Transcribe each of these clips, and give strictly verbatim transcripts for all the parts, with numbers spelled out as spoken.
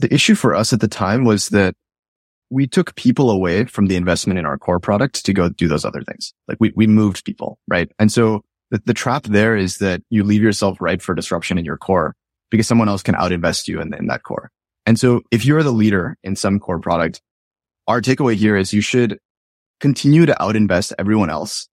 the issue for us at the time was that we took people away from the investment in our core product to go do those other things. Like we, we moved people, right? And so the, the trap there is that you leave yourself ripe for disruption in your core because someone else can outinvest you in, in that core. And so if you're the leader in some core product, our takeaway here is you should continue to outinvest everyone else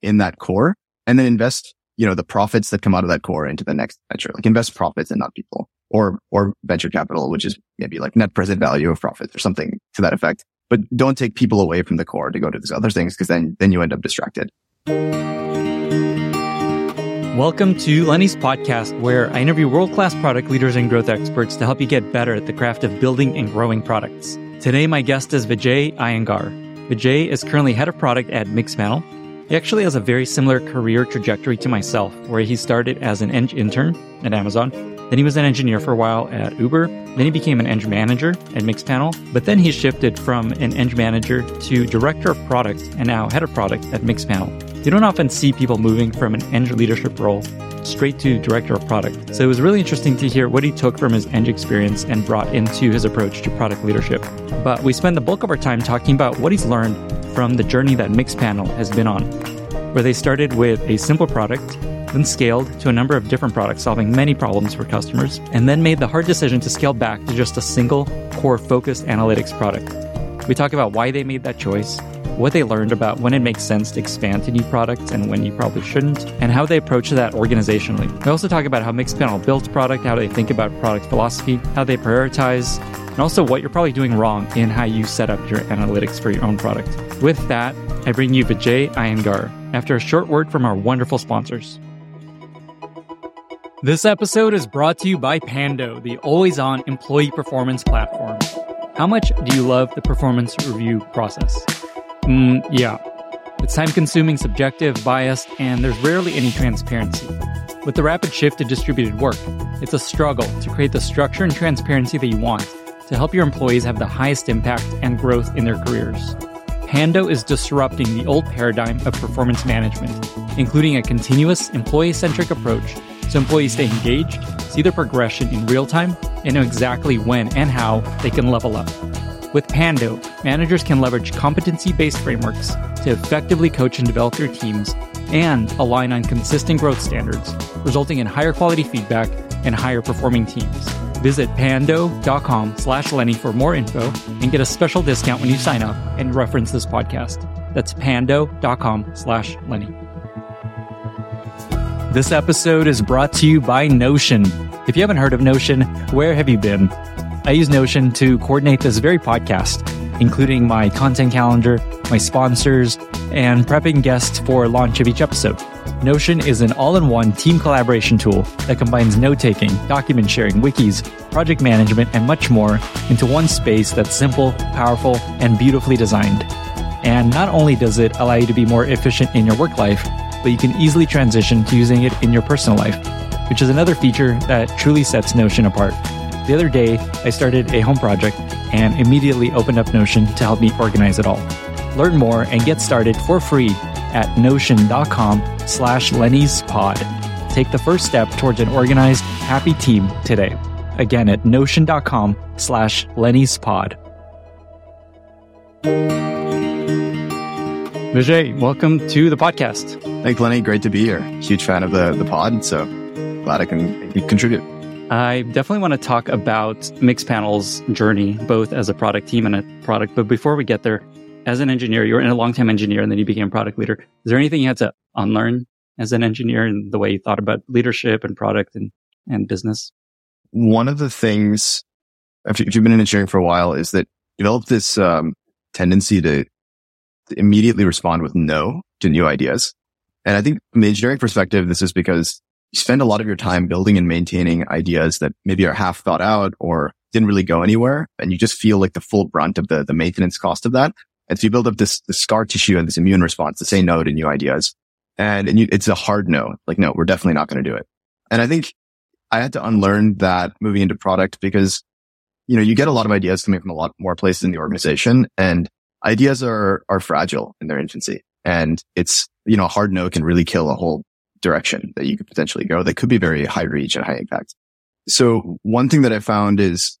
in that core and then invest, you know, the profits that come out of that core into the next venture, like invest profits and not people. Or, or venture capital, which is maybe like net present value of profits or something to that effect. But don't take people away from the core to go to these other things, because then, then you end up distracted. Welcome to Lenny's podcast, where I interview world-class product leaders and growth experts to help you get better at the craft of building and growing products. Today, my guest is Vijay Iyengar. Vijay is currently head of product at Mixpanel. He actually has a very similar career trajectory to myself, where he started as an eng intern at Amazon. Then he was an engineer for a while at Uber. Then he became an eng manager at Mixpanel. But then he shifted from an eng manager to director of product and now head of product at Mixpanel. You don't often see people moving from an eng leadership role straight to director of product. So it was really interesting to hear what he took from his eng experience and brought into his approach to product leadership. But we spend the bulk of our time talking about what he's learned from the journey that Mixpanel has been on, where they started with a simple product, then scaled to a number of different products, solving many problems for customers, and then made the hard decision to scale back to just a single core-focused analytics product. We talk about why they made that choice, what they learned about when it makes sense to expand to new products and when you probably shouldn't, and how they approach that organizationally. We also talk about how Mixpanel builds product, how they think about product philosophy, how they prioritize, and also what you're probably doing wrong in how you set up your analytics for your own product. With that, I bring you Vijay Iyengar after a short word from our wonderful sponsors. This episode is brought to you by Pando, the always-on employee performance platform. How much do you love the performance review process? Mm, yeah. It's time-consuming, subjective, biased, and there's rarely any transparency. With the rapid shift to distributed work, it's a struggle to create the structure and transparency that you want to help your employees have the highest impact and growth in their careers. Pando is disrupting the old paradigm of performance management, including a continuous, employee-centric approach so employees stay engaged, see their progression in real time, and know exactly when and how they can level up. With Pando, managers can leverage competency-based frameworks to effectively coach and develop their teams and align on consistent growth standards, resulting in higher quality feedback and higher performing teams. Visit pando.com slash Lenny for more info and get a special discount when you sign up and reference this podcast. That's pando.com slash Lenny. This episode is brought to you by Notion. If you haven't heard of Notion, where have you been? I use Notion to coordinate this very podcast, including my content calendar, my sponsors, and prepping guests for launch of each episode. Notion is an all-in-one team collaboration tool that combines note-taking, document sharing, wikis, project management, and much more into one space that's simple, powerful, and beautifully designed. And not only does it allow you to be more efficient in your work life, but you can easily transition to using it in your personal life, which is another feature that truly sets Notion apart. The other day, I started a home project and immediately opened up Notion to help me organize it all. Learn more and get started for free at notion.com slash Lenny's pod. Take the first step towards an organized, happy team today. Again, at notion.com slash Lenny's pod. Vijay, welcome to the podcast. Thanks, Lenny. Great to be here. Huge fan of the, the pod, so glad I can contribute. I definitely want to talk about Mixpanel's journey, both as a product team and a product. But before we get there, as an engineer, you were a long-time engineer, and then you became a product leader. Is there anything you had to unlearn as an engineer in the way you thought about leadership and product and, and business? One of the things, if you've been in engineering for a while, is that you develop this um, tendency to immediately respond with no to new ideas. And I think from the engineering perspective, this is because you spend a lot of your time building and maintaining ideas that maybe are half thought out or didn't really go anywhere. And you just feel like the full brunt of the, the maintenance cost of that. And so you build up this, this scar tissue and this immune response to say no to new ideas. And, and you, it's a hard no. Like, no, we're definitely not going to do it. And I think I had to unlearn that moving into product because, you know, you get a lot of ideas coming from a lot more places in the organization, and ideas are, are fragile in their infancy, and it's, you know, a hard no can really kill a whole direction that you could potentially go. That could be very high reach and high impact. So one thing that I found is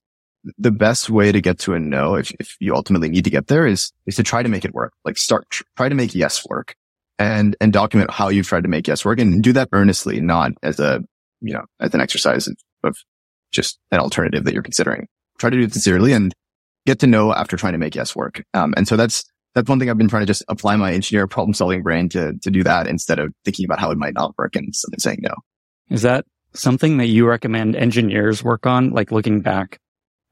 the best way to get to a no, if, if you ultimately need to get there, is, is to try to make it work. Like start, try to make yes work and, and document how you've tried to make yes work, and do that earnestly, not as a, you know, as an exercise of, of just an alternative that you're considering. Try to do it sincerely and get to no after trying to make yes work. Um, and so that's, that's one thing I've been trying to just apply my engineer problem solving brain to, to do that instead of thinking about how it might not work and saying no. Is that something that you recommend engineers work on? Like looking back,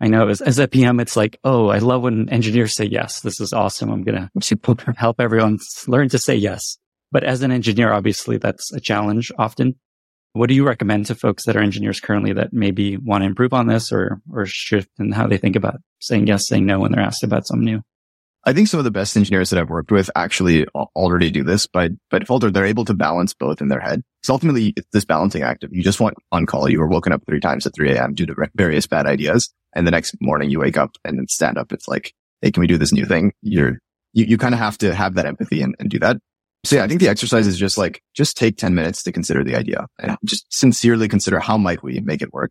I know as, as a P M, it's like, oh, I love when engineers say yes. This is awesome. I'm going to help everyone learn to say yes. But as an engineer, obviously that's a challenge often. What do you recommend to folks that are engineers currently that maybe want to improve on this or, or shift in how they think about saying yes, saying no when they're asked about something new? I think some of the best engineers that I've worked with actually already do this, but by default, they're able to balance both in their head. It's ultimately this balancing act of you just want on call. You were woken up three times at three a.m. due to various bad ideas. And the next morning you wake up and then stand up. It's like, hey, can we do this new thing? You're, you, you kind of have to have that empathy and, and do that. So yeah, I think the exercise is just like, just take ten minutes to consider the idea and just sincerely consider how might we make it work.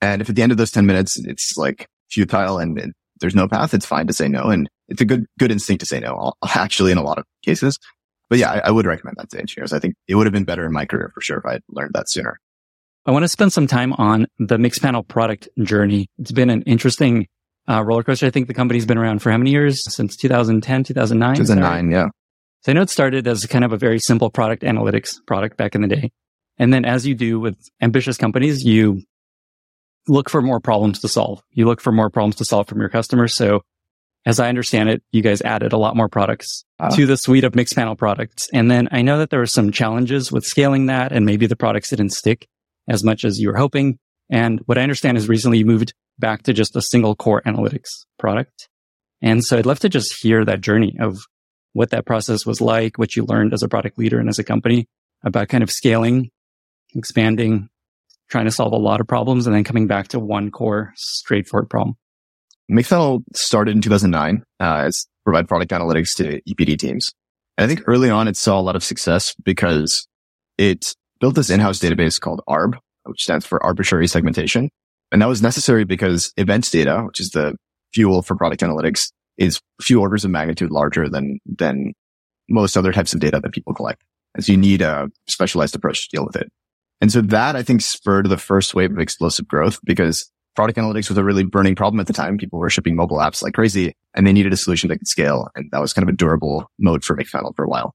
And if at the end of those ten minutes, it's like futile and, and there's no path, it's fine to say no. And it's a good, good instinct to say no, actually, in a lot of cases. But yeah, I, I would recommend that to engineers. I think it would have been better in my career for sure if I had learned that sooner. I want to spend some time on the Mixpanel product journey. It's been an interesting uh, roller coaster. I think the company's been around for how many years? Since two thousand ten, two thousand nine? two thousand nine, right? Yeah. So I know it started as kind of a very simple product analytics product back in the day. And then as you do with ambitious companies, you look for more problems to solve. You look for more problems to solve from your customers. So as I understand it, you guys added a lot more products uh, to the suite of Mixpanel products. And then I know that there were some challenges with scaling that, and maybe the products didn't stick as much as you were hoping. And what I understand is recently you moved back to just a single core analytics product. And so I'd love to just hear that journey of what that process was like, what you learned as a product leader and as a company about kind of scaling, expanding, trying to solve a lot of problems, and then coming back to one core straightforward problem. Mixpanel started in two thousand nine uh, as provide product analytics to E P D teams. And I think early on it saw a lot of success because it built this in-house database called A R B, which stands for arbitrary segmentation. And that was necessary because events data, which is the fuel for product analytics, is a few orders of magnitude larger than than most other types of data that people collect. And so you need a specialized approach to deal with it. And so that, I think, spurred the first wave of explosive growth because product analytics was a really burning problem at the time. People were shipping mobile apps like crazy, and they needed a solution that could scale. And that was kind of a durable mode for Mixpanel for a while.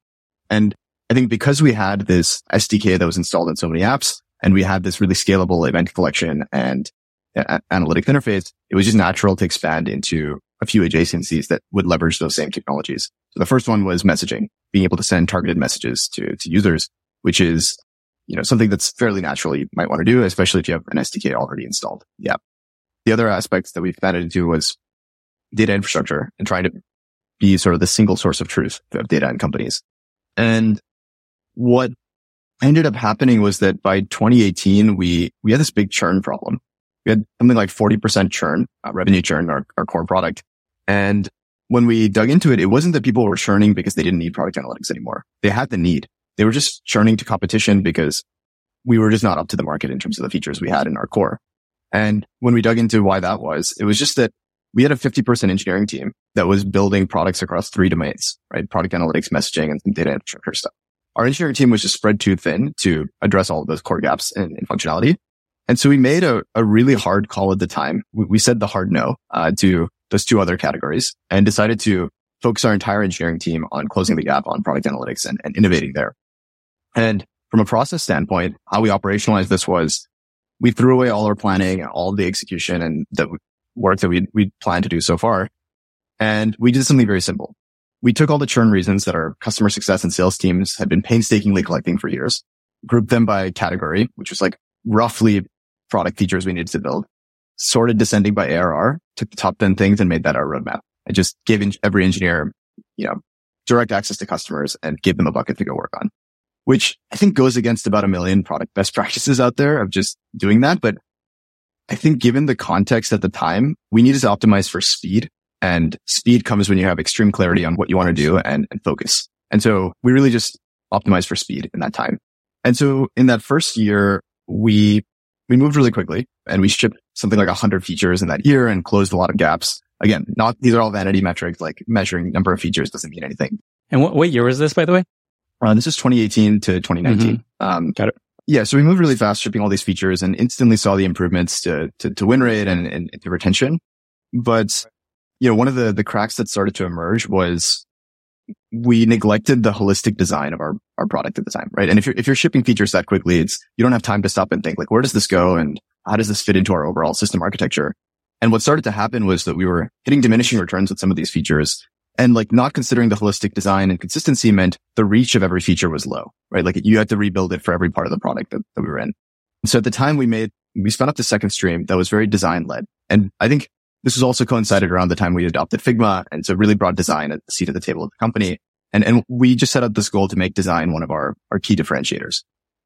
And I think because we had this S D K that was installed in so many apps, and we had this really scalable event collection and a- analytics interface, it was just natural to expand into a few adjacencies that would leverage those same technologies. So the first one was messaging, being able to send targeted messages to, to users, which is, you know, something that's fairly natural you might want to do, especially if you have an S D K already installed. Yeah. The other aspects that we expanded into was data infrastructure and trying to be sort of the single source of truth of data in companies. And what ended up happening was that by twenty eighteen, we, we had this big churn problem. We had something like forty percent churn, uh, revenue churn, our, our core product. And when we dug into it, it wasn't that people were churning because they didn't need product analytics anymore. They had the need. They were just churning to competition because we were just not up to the market in terms of the features we had in our core. And when we dug into why that was, it was just that we had a fifty person engineering team that was building products across three domains, right? Product analytics, messaging, and some data infrastructure stuff. Our engineering team was just spread too thin to address all of those core gaps in, in functionality. And so we made a, a really hard call at the time. We, we said the hard no uh, to those two other categories and decided to focus our entire engineering team on closing the gap on product analytics and, and innovating there. And from a process standpoint, how we operationalized this was we threw away all our planning, all the execution and the work that we we planned to do so far. And we did something very simple. We took all the churn reasons that our customer success and sales teams had been painstakingly collecting for years, grouped them by category, which was like roughly product features we needed to build, sorted descending by A R R, took the top ten things and made that our roadmap. I just gave in- every engineer, you know, direct access to customers and gave them a bucket to go work on, which I think goes against about a million product best practices out there of just doing that. But I think given the context at the time, we needed to optimize for speed. And speed comes when you have extreme clarity on what you want to do and, and focus. And so we really just optimized for speed in that time. And so in that first year, we, we moved really quickly and we shipped something like one hundred features in that year and closed a lot of gaps. Again, not these are all vanity metrics, like measuring number of features doesn't mean anything. And what, what year was this, by the way? Uh, this is twenty eighteen to twenty nineteen. Mm-hmm. Um, Got it. Yeah, so we moved really fast shipping all these features and instantly saw the improvements to to, to win rate and, and, and to retention. But, you know, one of the, the cracks that started to emerge was we neglected the holistic design of our, our product at the time, right? And if you're, if you're shipping features that quickly, it's, you don't have time to stop and think, like, where does this go? And how does this fit into our overall system architecture? And what started to happen was that we were hitting diminishing returns with some of these features. And like not considering the holistic design and consistency meant the reach of every feature was low, right? Like you had to rebuild it for every part of the product that, that we were in. And so at the time we made, we spun up the second stream that was very design led. And I think this was also coincided around the time we adopted Figma. And so really brought design at the seat at the table of the company. And, and we just set up this goal to make design one of our, our key differentiators.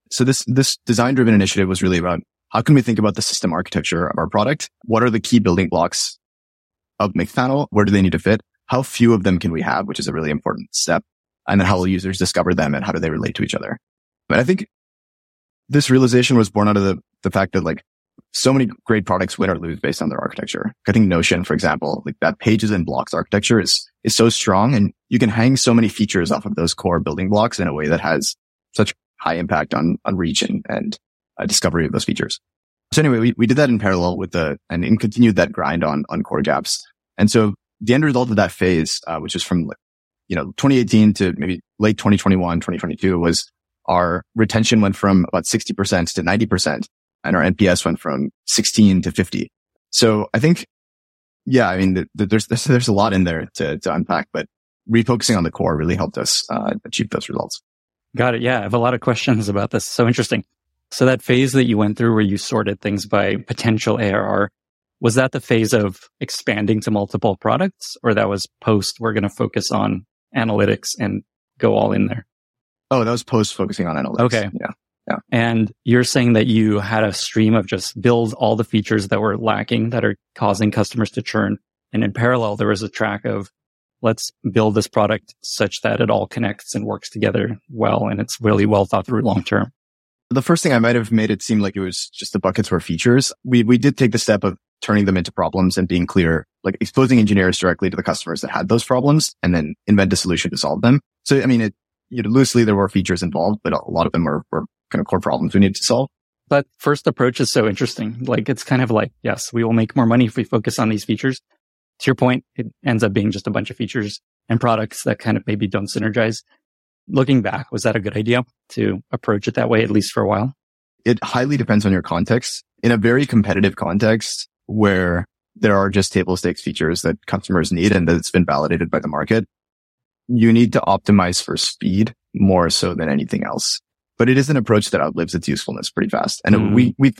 So this, this design driven initiative was really about how can we think about the system architecture of our product? What are the key building blocks of Mixpanel? Where do they need to fit? How few of them can we have, which is a really important step, and then how will users discover them and how do they relate to each other? But I think this realization was born out of the, the fact that like so many great products win or lose based on their architecture. I think Notion, for example, like that pages and blocks architecture is is so strong, and you can hang so many features off of those core building blocks in a way that has such high impact on, on reach and, and uh, discovery of those features. So anyway, we, we did that in parallel with the, and, and continued that grind on, on core gaps. And so the end result of that phase, uh, which is from, you know, twenty eighteen to maybe late twenty twenty-one, twenty twenty-two, was our retention went from about sixty percent to ninety percent, and our N P S went from sixteen to fifty. So I think, yeah, I mean, the, the, there's, there's there's a lot in there to, to unpack, but refocusing on the core really helped us uh, achieve those results. Got it. Yeah, I have a lot of questions about this. So interesting. So that phase that you went through where you sorted things by potential A R R, was that the phase of expanding to multiple products, or that was post, we're going to focus on analytics and go all in there? Oh, that was post focusing on analytics. Okay. Yeah. Yeah. And you're saying that you had a stream of just build all the features that were lacking that are causing customers to churn. And in parallel, there was a track of let's build this product such that it all connects and works together well. And it's really well thought through long term. The first thing I might have made it seem like it was just the buckets were features. We, we did take the step of turning them into problems and being clear, like exposing engineers directly to the customers that had those problems and then invent a solution to solve them. So, I mean, it, you know, loosely there were features involved, but a lot of them were, were kind of core problems we needed to solve. That first approach is so interesting. Like, it's kind of like, yes, we will make more money if we focus on these features. To your point, it ends up being just a bunch of features and products that kind of maybe don't synergize. Looking back, was that a good idea to approach it that way, at least for a while? It highly depends on your context. In a very competitive context, where there are just table stakes features that customers need and that it's been validated by the market, you need to optimize for speed more so than anything else. But it is an approach that outlives its usefulness pretty fast. And mm. we we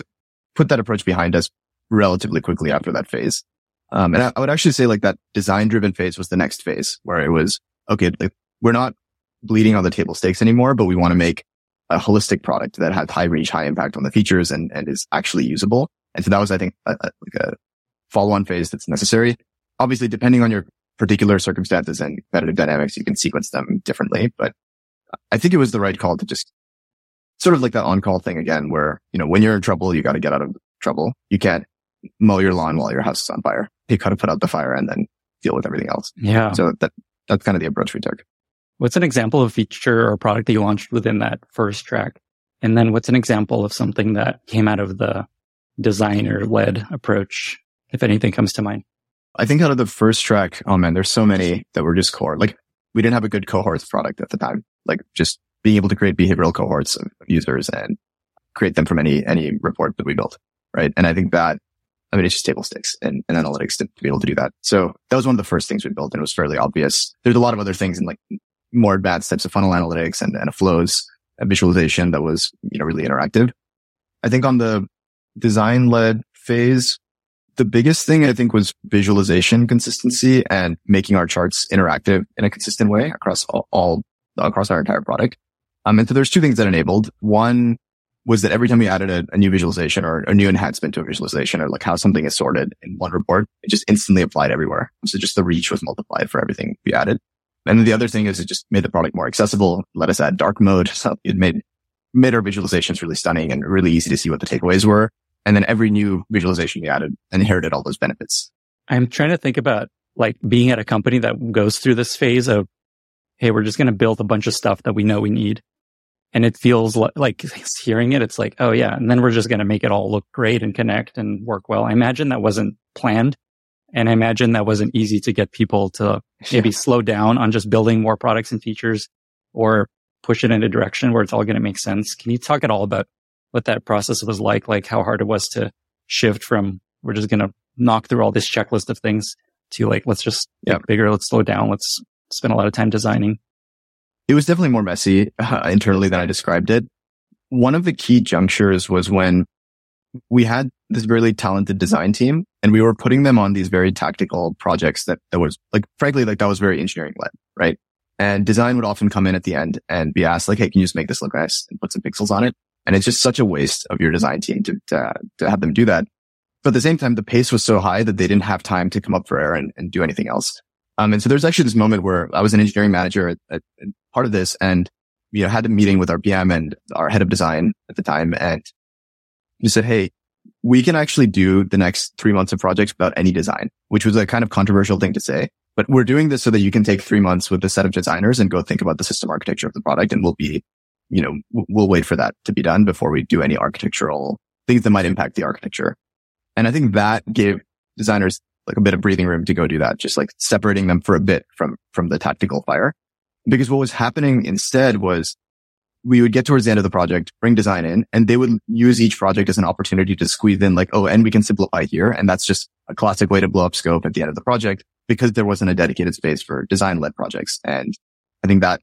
put that approach behind us relatively quickly after that phase. Um, and I, I would actually say like that design-driven phase was the next phase where it was, okay, like, we're not bleeding on the table stakes anymore, but we want to make a holistic product that has high reach, high impact on the features and, and is actually usable. And so that was, I think, a, a, like a follow-on phase that's necessary. Obviously, depending on your particular circumstances and competitive dynamics, you can sequence them differently. But I think it was the right call to just sort of like that on-call thing again, where, you know, when you're in trouble, you got to get out of trouble. You can't mow your lawn while your house is on fire. You got to put out the fire and then deal with everything else. Yeah. So that that's kind of the approach we took. What's an example of feature or product that you launched within that first track? And then what's an example of something that came out of the designer-led approach, if anything comes to mind? I think out of the first track, oh man, there's so many that were just core. Like, we didn't have a good cohorts product at the time. Like, just being able to create behavioral cohorts of users and create them from any any report that we built, right? And I think that, I mean, it's just table stakes and, and analytics to, to be able to do that. So that was one of the first things we built, and it was fairly obvious. There's a lot of other things in like more advanced types of funnel analytics and, and a flows and visualization that was, you know, really interactive. I think on the design-led phase, the biggest thing I think was visualization consistency and making our charts interactive in a consistent way across all, all across our entire product. Um, and so there's two things that enabled. One was that every time we added a, a new visualization or a new enhancement to a visualization or like how something is sorted in one report, it just instantly applied everywhere. So just the reach was multiplied for everything we added. And then the other thing is it just made the product more accessible, let us add dark mode. So it made made our visualizations really stunning and really easy to see what the takeaways were. And then every new visualization we added inherited all those benefits. I'm trying to think about like being at a company that goes through this phase of, hey, we're just going to build a bunch of stuff that we know we need. And it feels like, like hearing it, it's like, oh yeah. And then we're just going to make it all look great and connect and work well. I imagine that wasn't planned. And I imagine that wasn't easy to get people to maybe yeah. slow down on just building more products and features or push it in a direction where it's all going to make sense. Can you talk at all about what that process was like, like how hard it was to shift from, we're just going to knock through all this checklist of things to like, let's just yeah. get bigger, let's slow down, let's spend a lot of time designing. It was definitely more messy uh, internally than I described it. One of the key junctures was when we had this really talented design team and we were putting them on these very tactical projects that, that was like, frankly, like that was very engineering led, right? And design would often come in at the end and be asked like, hey, can you just make this look nice and put some pixels on it? And it's just such a waste of your design team to, to, to have them do that. But at the same time, the pace was so high that they didn't have time to come up for air and, and do anything else. Um, and so there's actually this moment where I was an engineering manager at, at, at part of this and, you know, had a meeting with our P M and our head of design at the time. And we said, hey, we can actually do the next three months of projects without any design, which was a kind of controversial thing to say. But we're doing this so that you can take three months with a set of designers and go think about the system architecture of the product. And we'll be, you know, we'll wait for that to be done before we do any architectural things that might impact the architecture. And I think that gave designers like a bit of breathing room to go do that, just like separating them for a bit from, from the tactical fire. Because what was happening instead was we would get towards the end of the project, bring design in, and they would use each project as an opportunity to squeeze in like, oh, and we can simplify here. And that's just a classic way to blow up scope at the end of the project because there wasn't a dedicated space for design-led projects. And I think that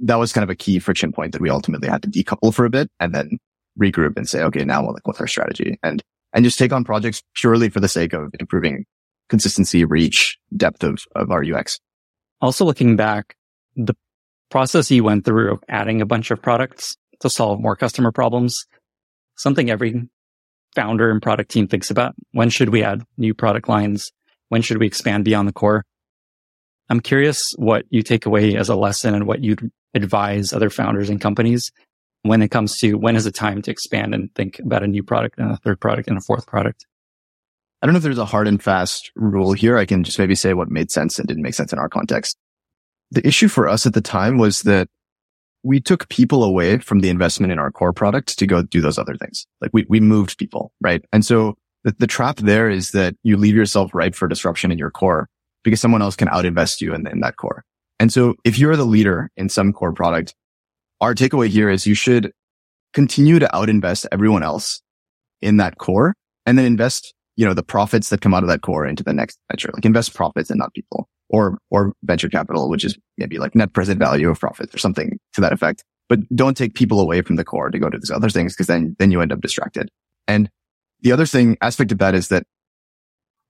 that was kind of a key friction point that we ultimately had to decouple for a bit and then regroup and say, okay, now like, what's our strategy? And and just take on projects purely for the sake of improving consistency, reach, depth of, of our U X. Also looking back, the process you went through of adding a bunch of products to solve more customer problems, something every founder and product team thinks about. When should we add new product lines? When should we expand beyond the core? I'm curious what you take away as a lesson and what you'd advise other founders and companies when it comes to when is the time to expand and think about a new product and a third product and a fourth product. I don't know if there's a hard and fast rule here. I can just maybe say what made sense and didn't make sense in our context. The issue for us at the time was that we took people away from the investment in our core product to go do those other things. Like we, we moved people, right? And so the, the trap there is that you leave yourself ripe for disruption in your core, because someone else can out-invest you in, in that core. And so if you're the leader in some core product, our takeaway here is you should continue to out-invest everyone else in that core and then invest, you know, the profits that come out of that core into the next venture, like invest profits and not people or, or venture capital, which is maybe like net present value of profits or something to that effect. But don't take people away from the core to go to these other things because then, then you end up distracted. And the other thing aspect of that is that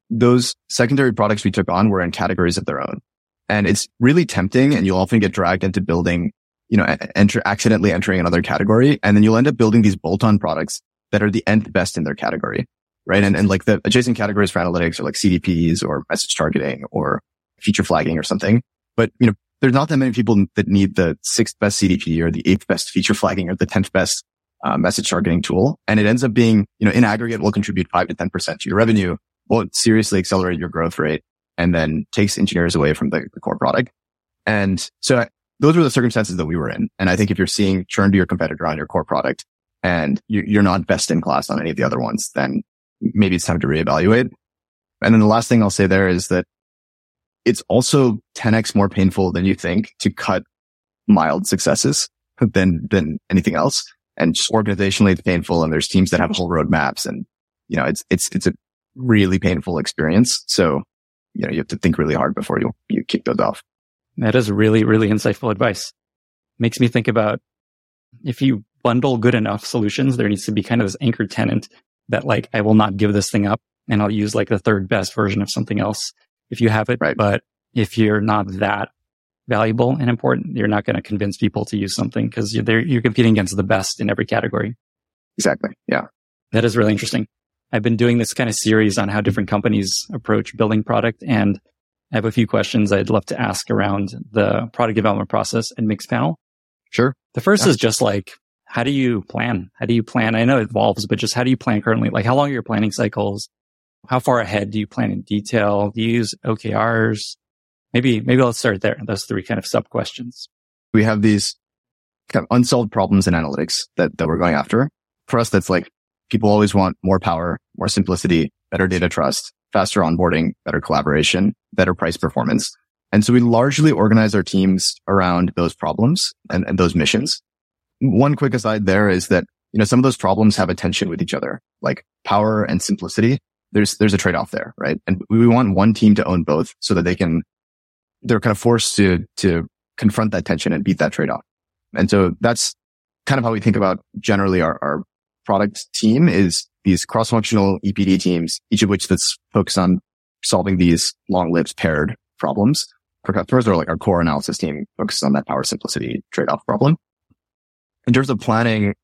those secondary products we took on were in categories of their own. And it's really tempting and you'll often get dragged into building, you know, enter, accidentally entering another category. And then you'll end up building these bolt-on products that are the nth best in their category, right? And, and like the adjacent categories for analytics are like C D Ps or message targeting or feature flagging or something. But, you know, there's not that many people that need the sixth best C D P or the eighth best feature flagging or the tenth best uh, message targeting tool. And it ends up being, you know, in aggregate will contribute five to ten percent to your revenue. Well, seriously accelerate your growth rate and then takes engineers away from the, the core product. And so I, those were the circumstances that we were in. And I think if you're seeing churn to your competitor on your core product and you, you're not best in class on any of the other ones, then maybe it's time to reevaluate. And then the last thing I'll say there is that it's also ten x more painful than you think to cut mild successes than, than anything else. And just organizationally it's painful. And there's teams that have whole roadmaps and, you know, it's, it's, it's a, really painful experience. So, you know, you have to think really hard before you, you kick those off. That is really, really insightful advice. Makes me think about if you bundle good enough solutions, there needs to be kind of this anchor tenant that like, I will not give this thing up and I'll use like the third best version of something else if you have it. Right. But if you're not that valuable and important, you're not going to convince people to use something because you're, you're competing against the best in every category. Exactly. Yeah. That is really interesting. I've been doing this kind of series on how different companies approach building product. And I have a few questions I'd love to ask around the product development process in Mixpanel. Sure. The first yeah. is just like, how do you plan? How do you plan? I know it evolves, but just how do you plan currently? Like, how long are your planning cycles? How far ahead do you plan in detail? Do you use O K Rs? Maybe, maybe let's start there. Those three kind of sub questions. We have these kind of unsolved problems in analytics that, that we're going after. For us, that's like, people always want more power, more simplicity, better data trust, faster onboarding, better collaboration, better price performance. And so we largely organize our teams around those problems and, and those missions. One quick aside there is that, you know, some of those problems have a tension with each other, like power and simplicity. There's, there's a trade-off there, right? And we want one team to own both so that they can, they're kind of forced to, to confront that tension and beat that trade-off. And so that's kind of how we think about generally our, our product team is these cross-functional E P D teams, each of which that's focused on solving these long-lived paired problems for customers, or like our core analysis team focuses on that power simplicity trade-off problem. In terms of planning,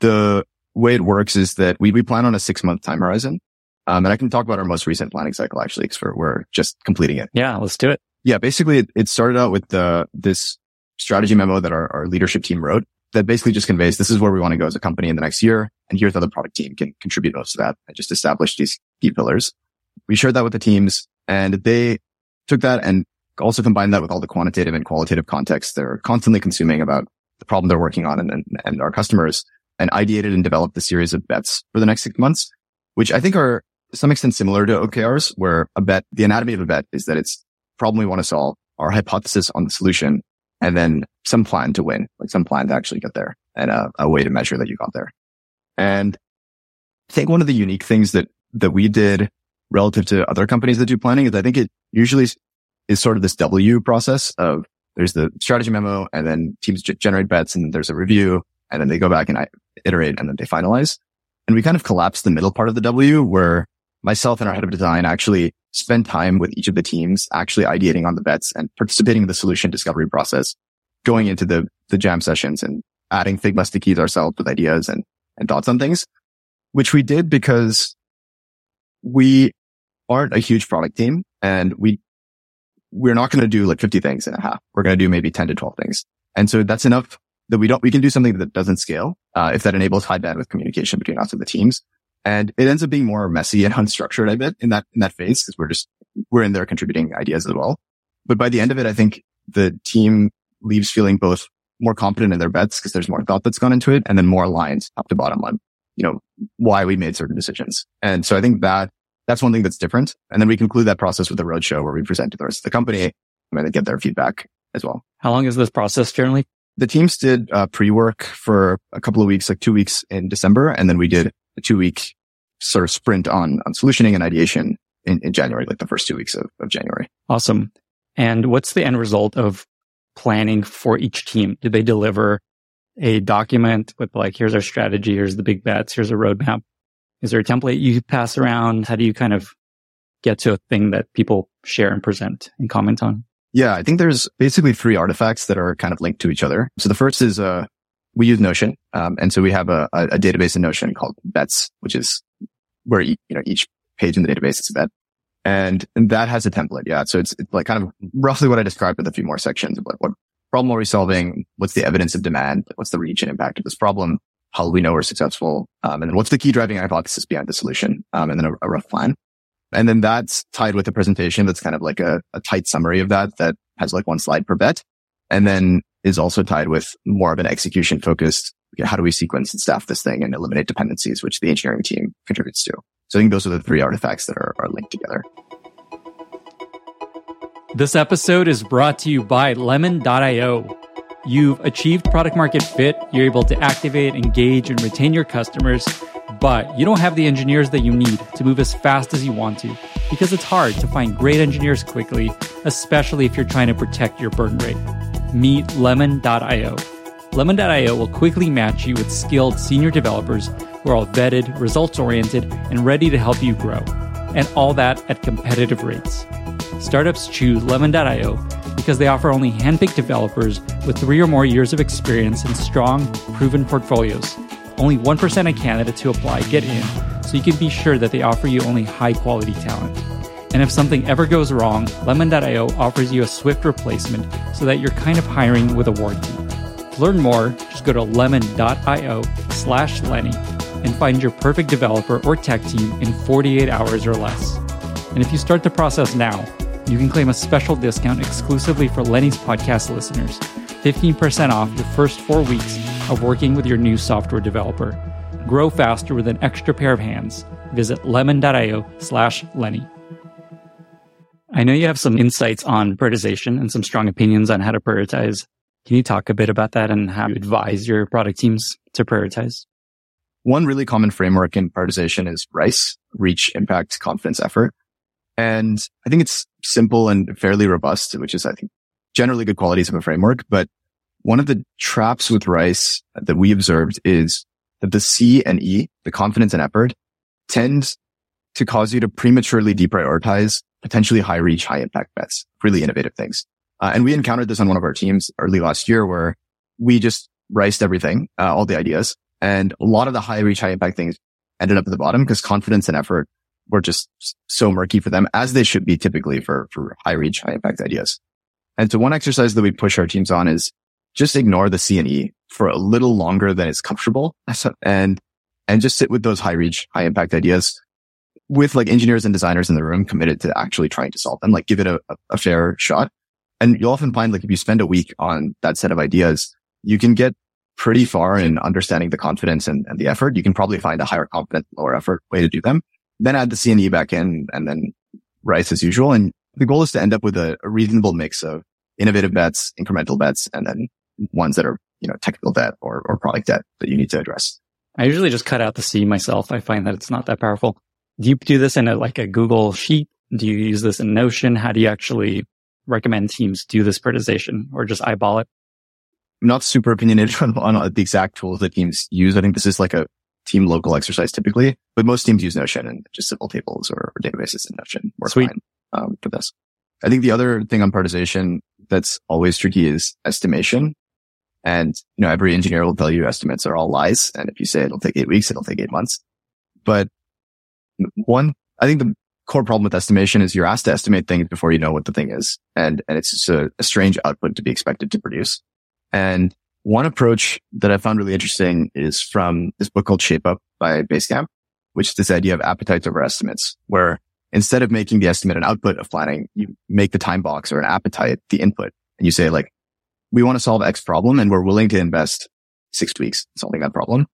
the way it works is that we, we plan on a six-month time horizon. Um, and I can talk about our most recent planning cycle, actually, because we're, we're just completing it. Yeah, let's do it. Yeah, basically, it, it started out with the this strategy memo that our, our leadership team wrote that basically just conveys this is where we want to go as a company in the next year, and here's how the product team can contribute most of that, and just establish these key pillars. We shared that with the teams, and they took that and also combined that with all the quantitative and qualitative context they're constantly consuming about the problem they're working on and, and, and our customers, and ideated and developed a series of bets for the next six months, which I think are to some extent similar to O K Rs, where a bet, the anatomy of a bet is that it's problem we want to solve, our hypothesis on the solution, and then some plan to win, like some plan to actually get there, and a, a way to measure that you got there. And I think one of the unique things that, that we did relative to other companies that do planning is I think it usually is sort of this W process of there's the strategy memo, and then teams generate bets, and there's a review, and then they go back and iterate, and then they finalize. And we kind of collapsed the middle part of the W where myself and our head of design actually spend time with each of the teams, actually ideating on the bets and participating in the solution discovery process, going into the, the jam sessions and adding Figma stickies ourselves with ideas and, and thoughts on things, which we did because we aren't a huge product team, and we, we're not going to do like fifty things in a half. We're going to do maybe ten to twelve things. And so that's enough that we don't, we can do something that doesn't scale, uh, if that enables high bandwidth communication between us and the teams. And it ends up being more messy and unstructured, I bet, in that, in that phase, because we're just, we're in there contributing ideas as well. But by the end of it, I think the team leaves feeling both more confident in their bets because there's more thought that's gone into it, and then more aligned top to bottom on, you know, why we made certain decisions. And so I think that that's one thing that's different. And then we conclude that process with a roadshow where we present to the rest of the company and they get their feedback as well. How long is this process generally? The teams did uh, pre-work for a couple of weeks, like two weeks in December, and then we did a two-week sort of sprint on on solutioning and ideation in, in January, like the first two weeks of, of January. Awesome. And what's the end result of planning for each team? Did they deliver a document with like, here's our strategy, here's the big bets, here's a roadmap? Is there a template you pass around? How do you kind of get to a thing that people share and present and comment on? Yeah, I think there's basically three artifacts that are kind of linked to each other. So the first is a uh, we use Notion, um, and so we have a, a database in Notion called Bets, which is where e- you know each page in the database is a bet, and, and that has a template. Yeah, so it's, it's like kind of roughly what I described with a few more sections of like what problem are we solving, what's the evidence of demand, what's the reach and impact of this problem, how do we know we're successful, um, and then what's the key driving hypothesis behind the solution, um, and then a, a rough plan, and then that's tied with a presentation that's kind of like a, a tight summary of that that has like one slide per bet, and then is also tied with more of an execution focused, okay, how do we sequence and staff this thing and eliminate dependencies, which the engineering team contributes to. So I think those are the three artifacts that are, are linked together. This episode is brought to you by Lemon dot io. You've achieved product market fit. You're able to activate, engage, and retain your customers, but you don't have the engineers that you need to move as fast as you want to, because it's hard to find great engineers quickly, especially if you're trying to protect your burn rate. Meet Lemon dot io. Lemon dot io will quickly match you with skilled senior developers who are all vetted, results-oriented, and ready to help you grow. And all that at competitive rates. Startups choose Lemon dot io because they offer only handpicked developers with three or more years of experience and strong, proven portfolios. Only one percent of candidates who apply get in, so you can be sure that they offer you only high-quality talent. And if something ever goes wrong, Lemon dot io offers you a swift replacement so that you're kind of hiring with a warranty. To learn more, just go to lemon dot io slash Lenny and find your perfect developer or tech team in forty-eight hours or less. And if you start the process now, you can claim a special discount exclusively for Lenny's podcast listeners, fifteen percent off your first four weeks of working with your new software developer. Grow faster with an extra pair of hands. Visit lemon dot io slash Lenny. I know you have some insights on prioritization and some strong opinions on how to prioritize. Can you talk a bit about that and how you advise your product teams to prioritize? One really common framework in prioritization is RICE, Reach, Impact, Confidence, Effort. And I think it's simple and fairly robust, which is, I think, generally good qualities of a framework. But one of the traps with RICE that we observed is that the C and E, the confidence and effort, tend to cause you to prematurely deprioritize potentially high reach, high impact bets, really innovative things. Uh, and we encountered this on one of our teams early last year where we just riced everything, uh, all the ideas. And a lot of the high reach, high impact things ended up at the bottom because confidence and effort were just so murky for them, as they should be typically for, for high reach, high impact ideas. And so one exercise that we push our teams on is just ignore the C and E for a little longer than is comfortable and, and just sit with those high reach, high impact ideas with like engineers and designers in the room committed to actually trying to solve them, like give it a, a fair shot. And you'll often find like if you spend a week on that set of ideas, you can get pretty far in understanding the confidence and, and the effort. You can probably find a higher confidence, lower effort way to do them. Then add the C and E back in and then RICE as usual. And the goal is to end up with a, a reasonable mix of innovative bets, incremental bets, and then ones that are, you know, technical debt or, or product debt that you need to address. I usually just cut out the C myself. I find that it's not that powerful. Do you do this in a, like a Google Sheet? Do you use this in Notion? How do you actually recommend teams do this prioritization or just eyeball it? I'm not super opinionated on, on the exact tools that teams use. I think this is like a team local exercise typically, but most teams use Notion and just simple tables or, or databases in Notion work Sweet. fine um, for this. I think the other thing on prioritization that's always tricky is estimation. And, you know, every engineer will tell you estimates are all lies. And if you say it'll take eight weeks, it'll take eight months. But one, I think the core problem with estimation is you're asked to estimate things before you know what the thing is. And, and it's just a, a strange output to be expected to produce. And one approach that I found really interesting is from this book called Shape Up by Basecamp, which is this idea of appetites over estimates, where instead of making the estimate an output of planning, you make the time box or an appetite, the input. And you say like, we want to solve X problem and we're willing to invest six weeks solving that problem.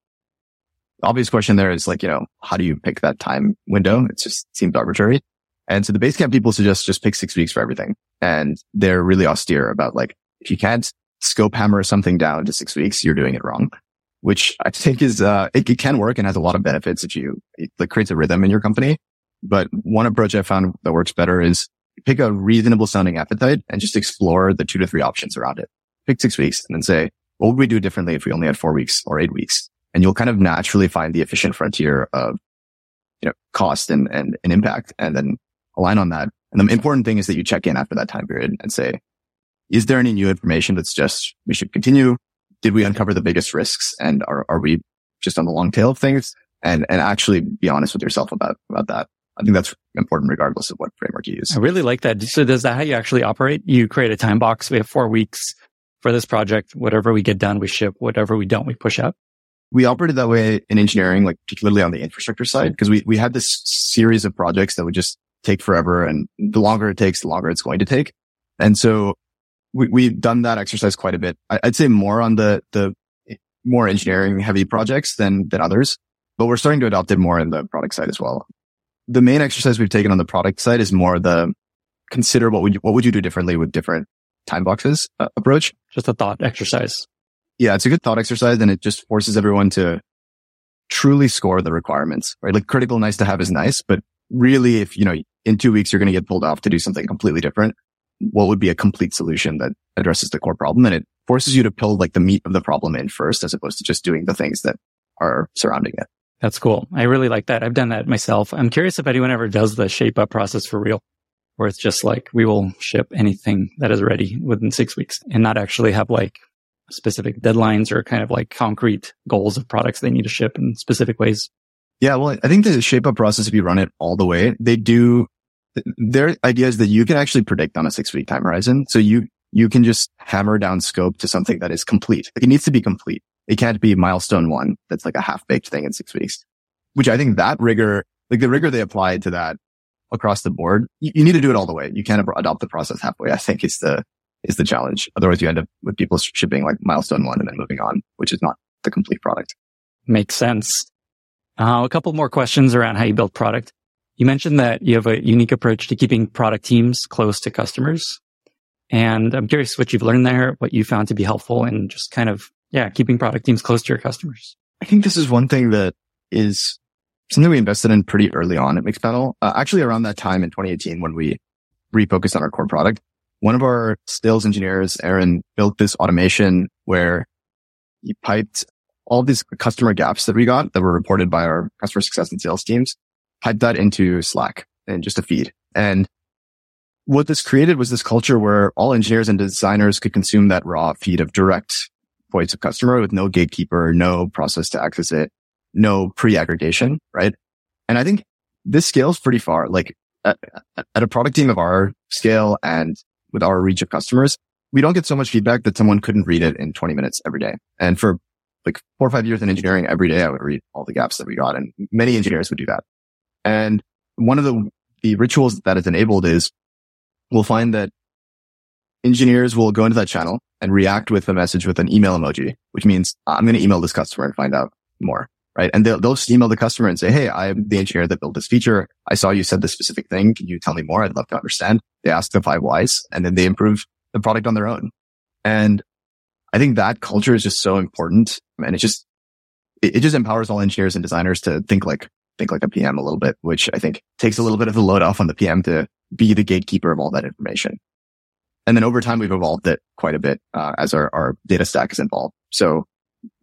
The obvious question there is like, you know, how do you pick that time window? It just seems arbitrary. And so the Basecamp people suggest just pick six weeks for everything. And they're really austere about like, if you can't scope hammer something down to six weeks, you're doing it wrong, which I think is, uh, it, it can work and has a lot of benefits if you, it like creates a rhythm in your company. But one approach I found that works better is pick a reasonable sounding appetite and just explore the two to three options around it. Pick six weeks and then say, what would we do differently if we only had four weeks or eight weeks? And you'll kind of naturally find the efficient frontier of, you know, cost and, and, and impact and then align on that. And the important thing is that you check in after that time period and say, is there any new information that's just, we should continue? Did we uncover the biggest risks? And are, are we just on the long tail of things? And, and actually be honest with yourself about, about that. I think that's important regardless of what framework you use. I really like that. So is that how you actually operate? You create a time box. We have four weeks for this project. Whatever we get done, we ship. Whatever we don't, we push out. We operated that way in engineering, like particularly on the infrastructure side, because we, we had this series of projects that would just take forever. And the longer it takes, the longer it's going to take. And so we, we've done that exercise quite a bit. I, I'd say more on the, the more engineering heavy projects than, than others, but we're starting to adopt it more in the product side as well. The main exercise we've taken on the product side is more the consider what would you, what would you do differently with different time boxes uh, approach. Just a thought exercise. Yeah, it's a good thought exercise, and it just forces everyone to truly score the requirements, right? Like critical nice to have is nice, but really if, you know, in two weeks you're going to get pulled off to do something completely different, what would be a complete solution that addresses the core problem? And it forces you to pull like the meat of the problem in first, as opposed to just doing the things that are surrounding it. That's cool. I really like that. I've done that myself. I'm curious if anyone ever does the shape up process for real, where it's just like, we will ship anything that is ready within six weeks and not actually have like specific deadlines or kind of like concrete goals of products they need to ship in specific ways. Yeah. Well, I think the shape up process, if you run it all the way, they do their ideas that you can actually predict on a six week time horizon. So you, you can just hammer down scope to something that is complete. Like, it needs to be complete. It can't be milestone one that's like a half-baked thing in six weeks, which I think that rigor, like the rigor they applied to that across the board, you, you need to do it all the way. You can't ab- adopt the process halfway, I think is the is the challenge. Otherwise, you end up with people shipping like milestone one and then moving on, which is not the complete product. Makes sense. Uh, a couple more questions around how you build product. You mentioned that you have a unique approach to keeping product teams close to customers. And I'm curious what you've learned there, what you found to be helpful in just kind of, yeah, keeping product teams close to your customers. I think this is one thing that is something we invested in pretty early on at Mixpanel. Uh, actually, around that time in twenty eighteen, when we refocused on our core product, one of our sales engineers, Aaron, built this automation where he piped all these customer gaps that we got that were reported by our customer success and sales teams, piped that into Slack and just a feed. And what this created was this culture where all engineers and designers could consume that raw feed of direct voice of customer with no gatekeeper, no process to access it, no pre-aggregation, right? And I think this scales pretty far. Like at, at a product team of our scale and with our reach of customers, we don't get so much feedback that someone couldn't read it in twenty minutes every day. And for like four or five years in engineering, every day I would read all the gaps that we got. And many engineers would do that. And one of the, the rituals that is enabled is we'll find that engineers will go into that channel and react with a message with an email emoji, which means I'm going to email this customer and find out more, right? And they'll, they'll just email the customer and say, hey, I'm the engineer that built this feature. I saw you said this specific thing. Can you tell me more? I'd love to understand. They ask the five whys, and then they improve the product on their own. And I think that culture is just so important. And it just, it, it just empowers all engineers and designers to think like, think like a P M a little bit, which I think takes a little bit of the load off on the P M to be the gatekeeper of all that information. And then over time, we've evolved it quite a bit uh, as our, our data stack is involved. So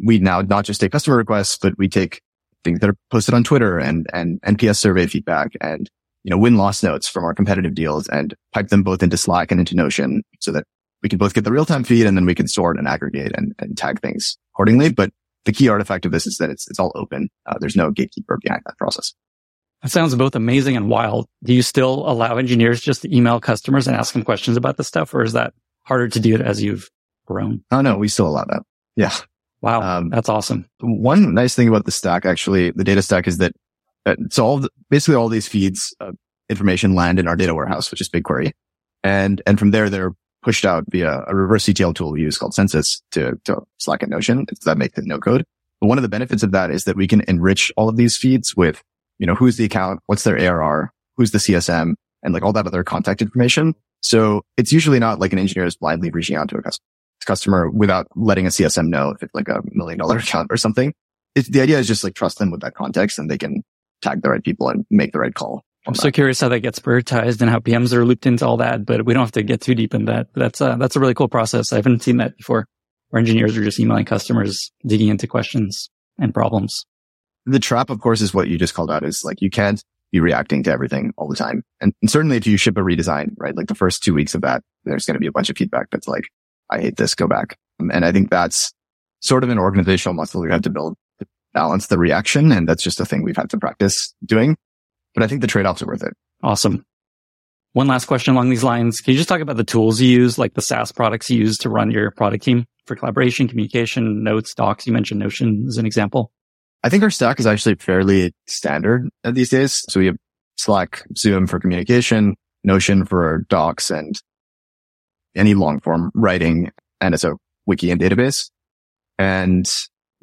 we now not just take customer requests, but we take things that are posted on Twitter and and N P S survey feedback and, you know, win-loss notes from our competitive deals and pipe them both into Slack and into Notion so that we can both get the real-time feed and then we can sort and aggregate and, and tag things accordingly. But the key artifact of this is that it's it's all open. Uh, there's no gatekeeper behind that process. That sounds both amazing and wild. Do you still allow engineers just to email customers and ask them questions about this stuff, or is that harder to do it as you've grown? Oh, no, we still allow that. Yeah. Wow. Um, that's awesome. One nice thing about the stack, actually, the data stack, is that uh, so all the, basically all these feeds of information land in our data warehouse, which is BigQuery. And and from there, they're pushed out via a reverse C T L tool we use called Census to, to Slack and Notion. So that makes it no code. But one of the benefits of that is that we can enrich all of these feeds with, you know, who's the account, what's their A R R, who's the C S M, and like all that other contact information. So it's usually not like an engineer is blindly reaching out to a customer without letting a C S M know if it's like a million dollar account or something. It's, the idea is just like trust them with that context and they can tag the right people and make the right call. I'm so curious how that gets prioritized and how P Ms are looped into all that, but we don't have to get too deep in that. That's a, that's a really cool process. I haven't seen that before, where engineers are just emailing customers, digging into questions and problems. The trap, of course, is what you just called out, is like you can't be reacting to everything all the time. And, and certainly if you ship a redesign, right, like the first two weeks of that, there's going to be a bunch of feedback that's like, I hate this, go back. And I think that's sort of an organizational muscle you have to build to balance the reaction. And that's just a thing we've had to practice doing. But I think the trade-offs are worth it. Awesome. One last question along these lines. Can you just talk about the tools you use, like the SaaS products you use to run your product team for collaboration, communication, notes, docs? You mentioned Notion as an example. I think our stack is actually fairly standard these days. So we have Slack, Zoom for communication, Notion for docs and any long-form writing, and it's a wiki and database, and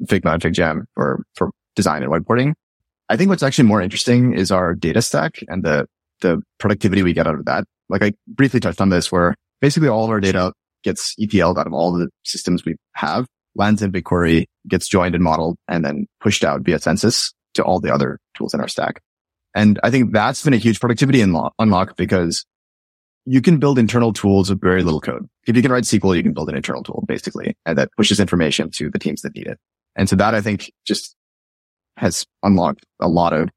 Figma and FigJam for, for design and whiteboarding. I think what's actually more interesting is our data stack and the, the productivity we get out of that. Like I briefly touched on this, where basically all of our data gets E T L'd out of all the systems we have, lands in BigQuery, gets joined and modeled, and then pushed out via Census to all the other tools in our stack. And I think that's been a huge productivity unlo- unlock because you can build internal tools with very little code. If you can write S Q L, you can build an internal tool, basically, and that pushes information to the teams that need it. And so that, I think, just has unlocked a lot of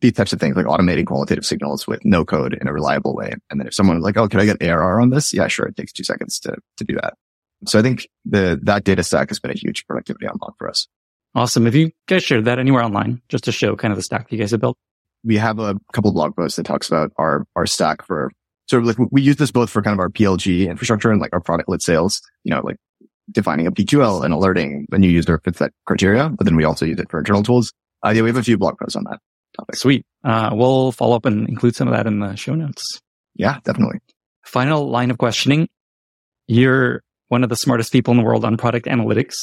these types of things, like automating qualitative signals with no code in a reliable way. And then if someone was like, oh, can I get A R R on this? Yeah, sure. It takes two seconds to, to do that. So I think the, that data stack has been a huge productivity unlock for us. Awesome. Have you guys shared that anywhere online just to show kind of the stack you guys have built? We have a couple of blog posts that talks about our, our stack for So like we use this both for kind of our P L G infrastructure and like our product lit sales, you know, like defining a P Q L and alerting a new user fits that criteria. But then we also use it for internal tools. Uh, yeah, we have a few blog posts on that topic. Sweet. Uh, we'll follow up and include some of that in the show notes. Yeah, definitely. Final line of questioning. You're one of the smartest people in the world on product analytics,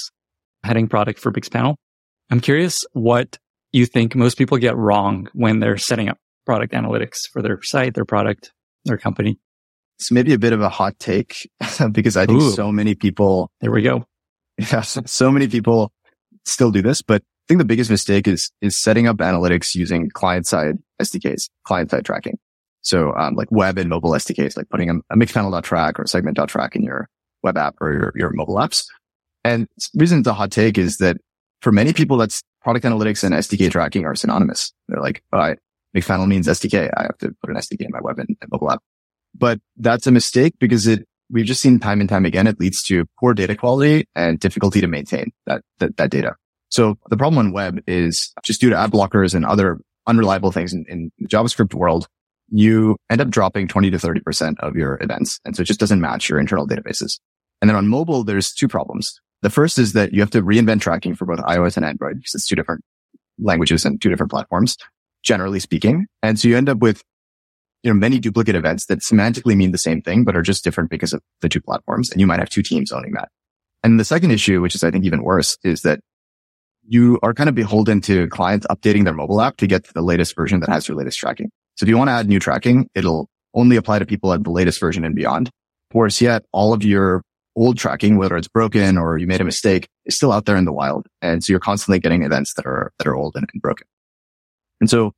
heading product for Mixpanel. I'm curious what you think most people get wrong when they're setting up product analytics for their site, their product, their company. It's maybe a bit of a hot take because I think Ooh, so many people... There we go. Yeah, so many people still do this, but I think the biggest mistake is is setting up analytics using client-side S D Ks, client-side tracking. So um, like web and mobile S D Ks, like putting a, a mixpanel.track or segment.track in your web app or your, your mobile apps. And the reason it's a hot take is that for many people, that's product analytics and S D K tracking are synonymous. They're like, all right, Mixpanel means S D K. I have to put an S D K in my web and, and mobile app. But that's a mistake because it we've just seen time and time again, it leads to poor data quality and difficulty to maintain that that, that data. So the problem on web is just due to ad blockers and other unreliable things in, in the JavaScript world, you end up dropping twenty to thirty percent of your events. And so it just doesn't match your internal databases. And then on mobile, there's two problems. The first is that you have to reinvent tracking for both iOS and Android because it's two different languages and two different platforms, generally speaking. And so you end up with, you know, many duplicate events that semantically mean the same thing, but are just different because of the two platforms. And you might have two teams owning that. And the second issue, which is I think even worse, is that you are kind of beholden to clients updating their mobile app to get to the latest version that has your latest tracking. So if you want to add new tracking, it'll only apply to people at the latest version and beyond. Worse yet, all of your old tracking, whether it's broken or you made a mistake, is still out there in the wild. And so you're constantly getting events that are that are old and, and broken. And so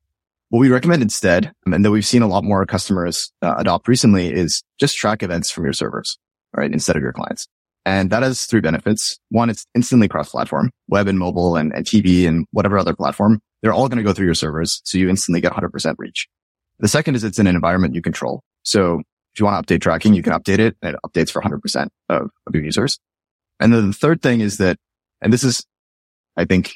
what we recommend instead, and that we've seen a lot more customers uh, adopt recently, is just track events from your servers, right, instead of your clients. And that has three benefits. One, it's instantly cross-platform, web and mobile and, and T V and whatever other platform. They're all going to go through your servers, so you instantly get one hundred percent reach. The second is it's in an environment you control. So if you want to update tracking, you can update it, and it updates for one hundred percent of, of your users. And then the third thing is that, and this is, I think,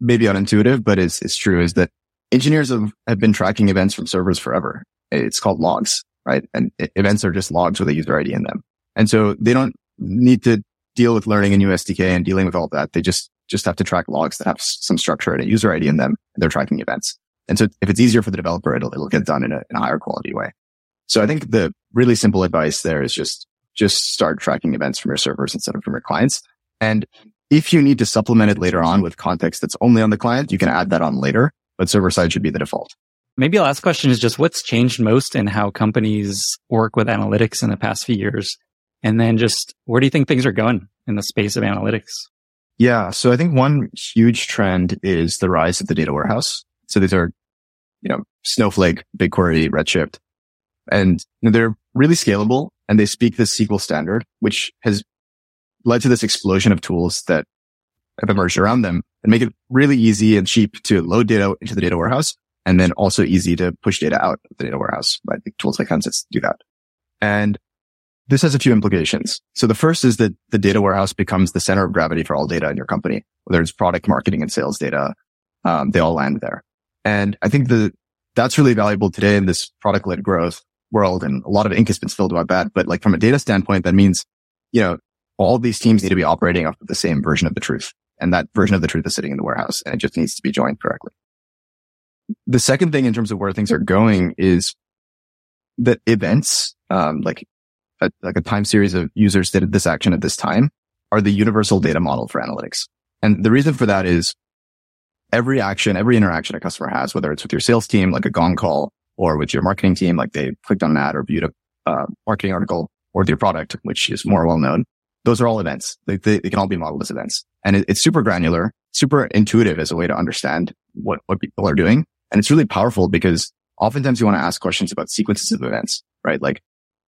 maybe unintuitive, but it's, it's true, is that engineers have, have been tracking events from servers forever. It's called logs, right? And events are just logs with a user I D in them. And so they don't need to deal with learning a new S D K and dealing with all that. They just, just have to track logs that have some structure and a user I D in them, and they're tracking events. And so if it's easier for the developer, it'll, it'll get done in a, in a higher quality way. So I think the really simple advice there is just, just start tracking events from your servers instead of from your clients. And if you need to supplement it later on with context that's only on the client, you can add that on later. But server-side should be the default. Maybe last question is just what's changed most in how companies work with analytics in the past few years? And then just where do you think things are going in the space of analytics? Yeah. So I think one huge trend is the rise of the data warehouse. So these are, you know, Snowflake, BigQuery, Redshift. And you know, they're really scalable and they speak the S Q L standard, which has led to this explosion of tools that have emerged around them and make it really easy and cheap to load data into the data warehouse, and then also easy to push data out of the data warehouse. But tools like Hensys do that. And this has a few implications. So the first is that the data warehouse becomes the center of gravity for all data in your company, whether it's product, marketing, and sales data. Um, they all land there. And I think the that's really valuable today in this product-led growth world. And a lot of ink has been spilled about that. But like from a data standpoint, that means, you know, all these teams need to be operating off of the same version of the truth. And that version of the truth is sitting in the warehouse, and it just needs to be joined correctly. The second thing in terms of where things are going is that events, um, like a, like a time series of users did this action at this time, are the universal data model for analytics. And the reason for that is every action, every interaction a customer has, whether it's with your sales team, like a Gong call, or with your marketing team, like they clicked on an ad or viewed a uh, marketing article, or with your product, which is more well known. Those are all events. They, they, they can all be modeled as events. And it, it's super granular, super intuitive as a way to understand what, what people are doing. And it's really powerful because oftentimes you want to ask questions about sequences of events, right? Like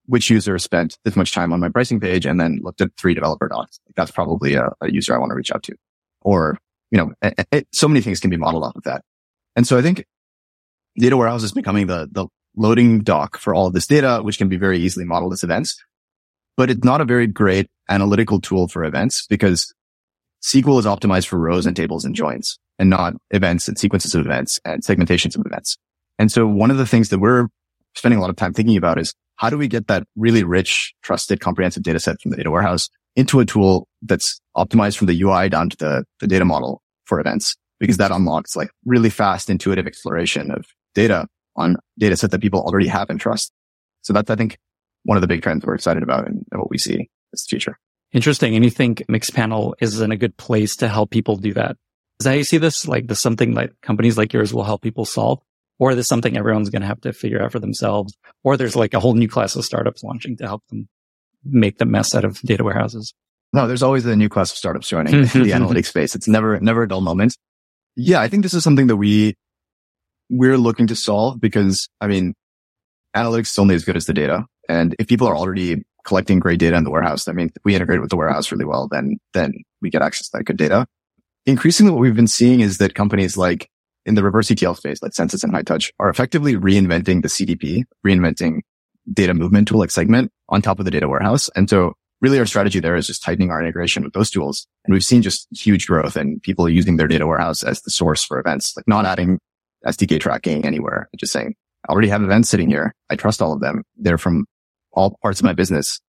which user spent this much time on my pricing page and then looked at three developer docs. Like, that's probably a, a user I want to reach out to. Or, you know, it, it, so many things can be modeled off of that. And so I think data warehouse is becoming the, the loading dock for all of this data, which can be very easily modeled as events. But it's not a very great analytical tool for events because S Q L is optimized for rows and tables and joins and not events and sequences of events and segmentations of events. And so one of the things that we're spending a lot of time thinking about is how do we get that really rich, trusted, comprehensive data set from the data warehouse into a tool that's optimized from the U I down to the, the data model for events? Because that unlocks like really fast, intuitive exploration of data on data set that people already have and trust. So that's, I think, one of the big trends we're excited about and what we see as the future. Interesting. And you think Mixpanel is in a good place to help people do that? Is that how you see this? Like, there's something like companies like yours will help people solve? Or there's something everyone's going to have to figure out for themselves? Or there's like a whole new class of startups launching to help them make the mess out of data warehouses? No, there's always a new class of startups joining the analytics space. It's never, never a dull moment. Yeah, I think this is something that we, we're looking to solve because, I mean, analytics is only as good as the data. And if people are already collecting great data in the warehouse, I mean, if we integrate with the warehouse really well, then, then we get access to that good data. Increasingly, what we've been seeing is that companies like in the reverse E T L space, like Census and Hightouch, are effectively reinventing the C D P, reinventing data movement tool like Segment on top of the data warehouse. And so really our strategy there is just tightening our integration with those tools. And we've seen just huge growth in people using their data warehouse as the source for events, like not adding S D K tracking anywhere, just saying, I already have events sitting here. I trust all of them. They're from all parts of my business.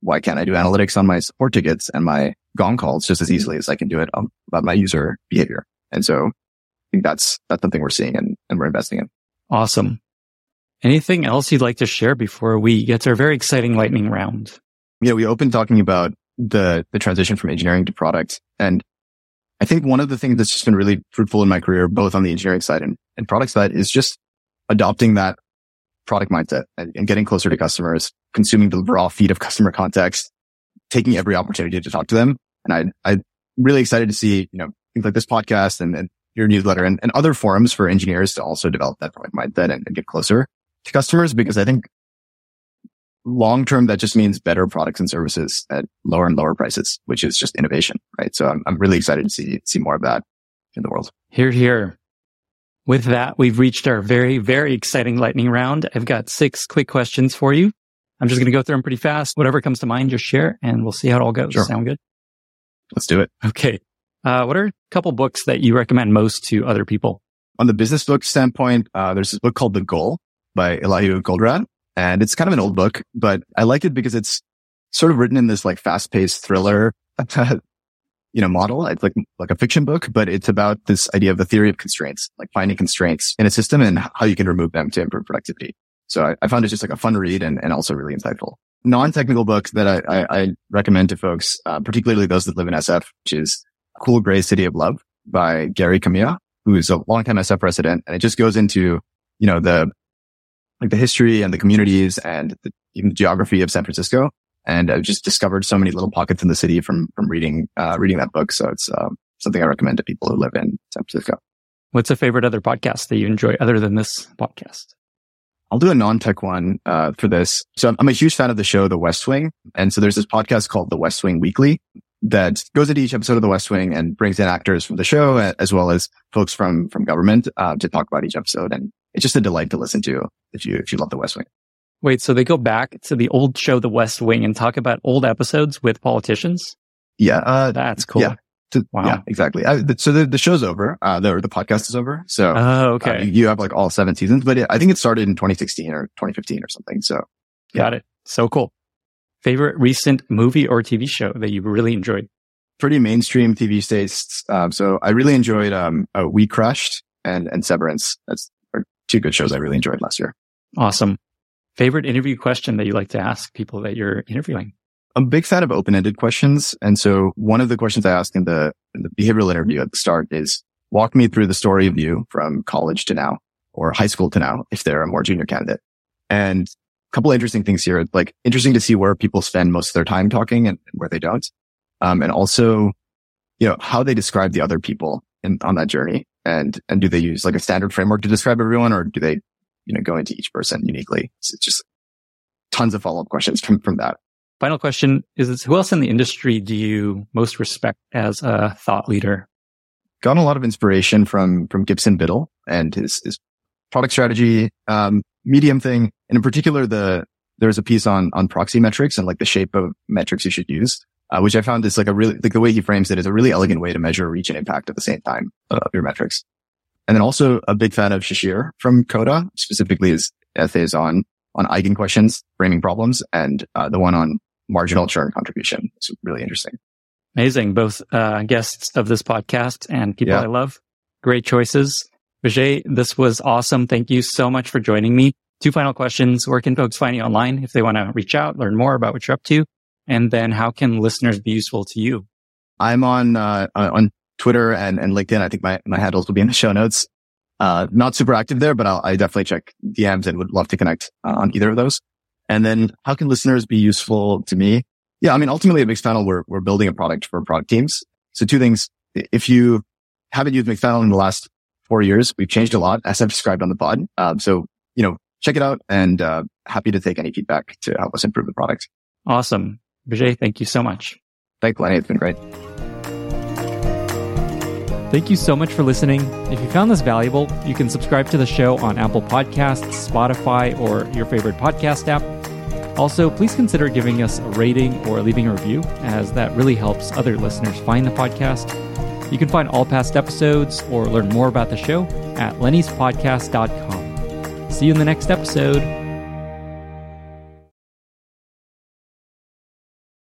Why can't I do analytics on my support tickets and my Gong calls just as easily as I can do it um, about my user behavior? And so I think that's, that's something we're seeing and, and we're investing in. Awesome. Anything else you'd like to share before we get to our very exciting lightning round? Yeah, we opened talking about the, the transition from engineering to product. And I think one of the things that's just been really fruitful in my career, both on the engineering side and, and product side, is just adopting that product mindset and, and getting closer to customers, consuming the raw feed of customer context, taking every opportunity to talk to them. And I, I'm really excited to see, you know, things like this podcast and, and your newsletter and, and other forums for engineers to also develop that product mindset and, and get closer to customers, because I think long-term, that just means better products and services at lower and lower prices, which is just innovation, right? So I'm, I'm really excited to see, see more of that in the world. Hear, hear. With that, we've reached our very, very exciting lightning round. I've got six quick questions for you. I'm just going to go through them pretty fast. Whatever comes to mind, just share, and we'll see how it all goes. Sure. Sound good? Let's do it. Okay. Uh, what are a couple books that you recommend most to other people? On the business book standpoint, uh, there's this book called The Goal by Elihu Goldratt. And it's kind of an old book, but I like it because it's sort of written in this like fast-paced thriller, you know, model. It's like, like a fiction book, but it's about this idea of the theory of constraints, like finding constraints in a system and how you can remove them to improve productivity. So I, I found it just like a fun read and, and also really insightful. Non-technical books that I, I, I recommend to folks, uh, particularly those that live in S F, which is Cool Gray City of Love by Gary Camilla, who is a longtime S F resident. And it just goes into, you know, the, like the history and the communities and the, even the geography of San Francisco. And I've just discovered so many little pockets in the city from, from reading, uh, reading that book. So it's um, something I recommend to people who live in San Francisco. What's a favorite other podcast that you enjoy other than this podcast? I'll do a non-tech one, uh, for this. So I'm a huge fan of the show, The West Wing. And so there's this podcast called The West Wing Weekly that goes into each episode of The West Wing and brings in actors from the show as well as folks from, from government, uh, to talk about each episode. And it's just a delight to listen to if you, if you love The West Wing. Wait, so they go back to the old show, The West Wing, and talk about old episodes with politicians? Yeah. Uh, That's cool. Yeah. To, wow. Yeah, exactly. I, the, so the, the show's over. Uh, the, the podcast is over. So oh, okay. uh, you have like all seven seasons, but it, I think it started in twenty sixteen or twenty fifteen or something. So yeah. Got it. So cool. Favorite recent movie or T V show that you really enjoyed? Pretty mainstream T V tastes. Um, so I really enjoyed um, uh, We Crushed and, and Severance. That's are two good shows I really enjoyed last year. Awesome. Favorite interview question that you like to ask people that you're interviewing? I'm a big fan of open-ended questions. And so one of the questions I ask in the, in the behavioral interview at the start is, walk me through the story of you from college to now, or high school to now, if they're a more junior candidate. And a couple of interesting things here, like interesting to see where people spend most of their time talking and where they don't. Um, and also, you know, how they describe the other people in, on that journey. And, and do they use like a standard framework to describe everyone, or do they, you know, go into each person uniquely? So it's just tons of follow-up questions from, from that. Final question is, who else in the industry do you most respect as a thought leader? Got a lot of inspiration from from Gibson Biddle and his, his product strategy, um, medium thing. And in particular, the there's a piece on on proxy metrics and like the shape of metrics you should use, uh, which I found is like a really, like the way he frames it is a really elegant way to measure reach and impact at the same time of your metrics. And then also a big fan of Shashir from Coda, specifically his essays on, on eigen questions, framing problems, and uh, the one on marginal churn contribution. It's really interesting. Amazing. Both uh, guests of this podcast and people yeah. I love. Great choices. Vijay, this was awesome. Thank you so much for joining me. Two final questions. Where can folks find you online if they want to reach out, learn more about what you're up to? And then how can listeners be useful to you? I'm on uh, on Twitter and, and LinkedIn. I think my, my handles will be in the show notes. Uh, not super active there, but I'll, I definitely check D Ms and would love to connect uh, on either of those. And then how can listeners be useful to me? Yeah, I mean, ultimately at Mixpanel, we're, we're building a product for product teams. So two things. If you haven't used Mixpanel in the last four years, we've changed a lot, as I've described on the pod. Um, so, you know, check it out and uh, happy to take any feedback to help us improve the product. Awesome. Vijay, thank you so much. Thanks, Lenny. It's been great. Thank you so much for listening. If you found this valuable, you can subscribe to the show on Apple Podcasts, Spotify, or your favorite podcast app. Also, please consider giving us a rating or leaving a review, as that really helps other listeners find the podcast. You can find all past episodes or learn more about the show at Lenny's podcast dot com. See you in the next episode.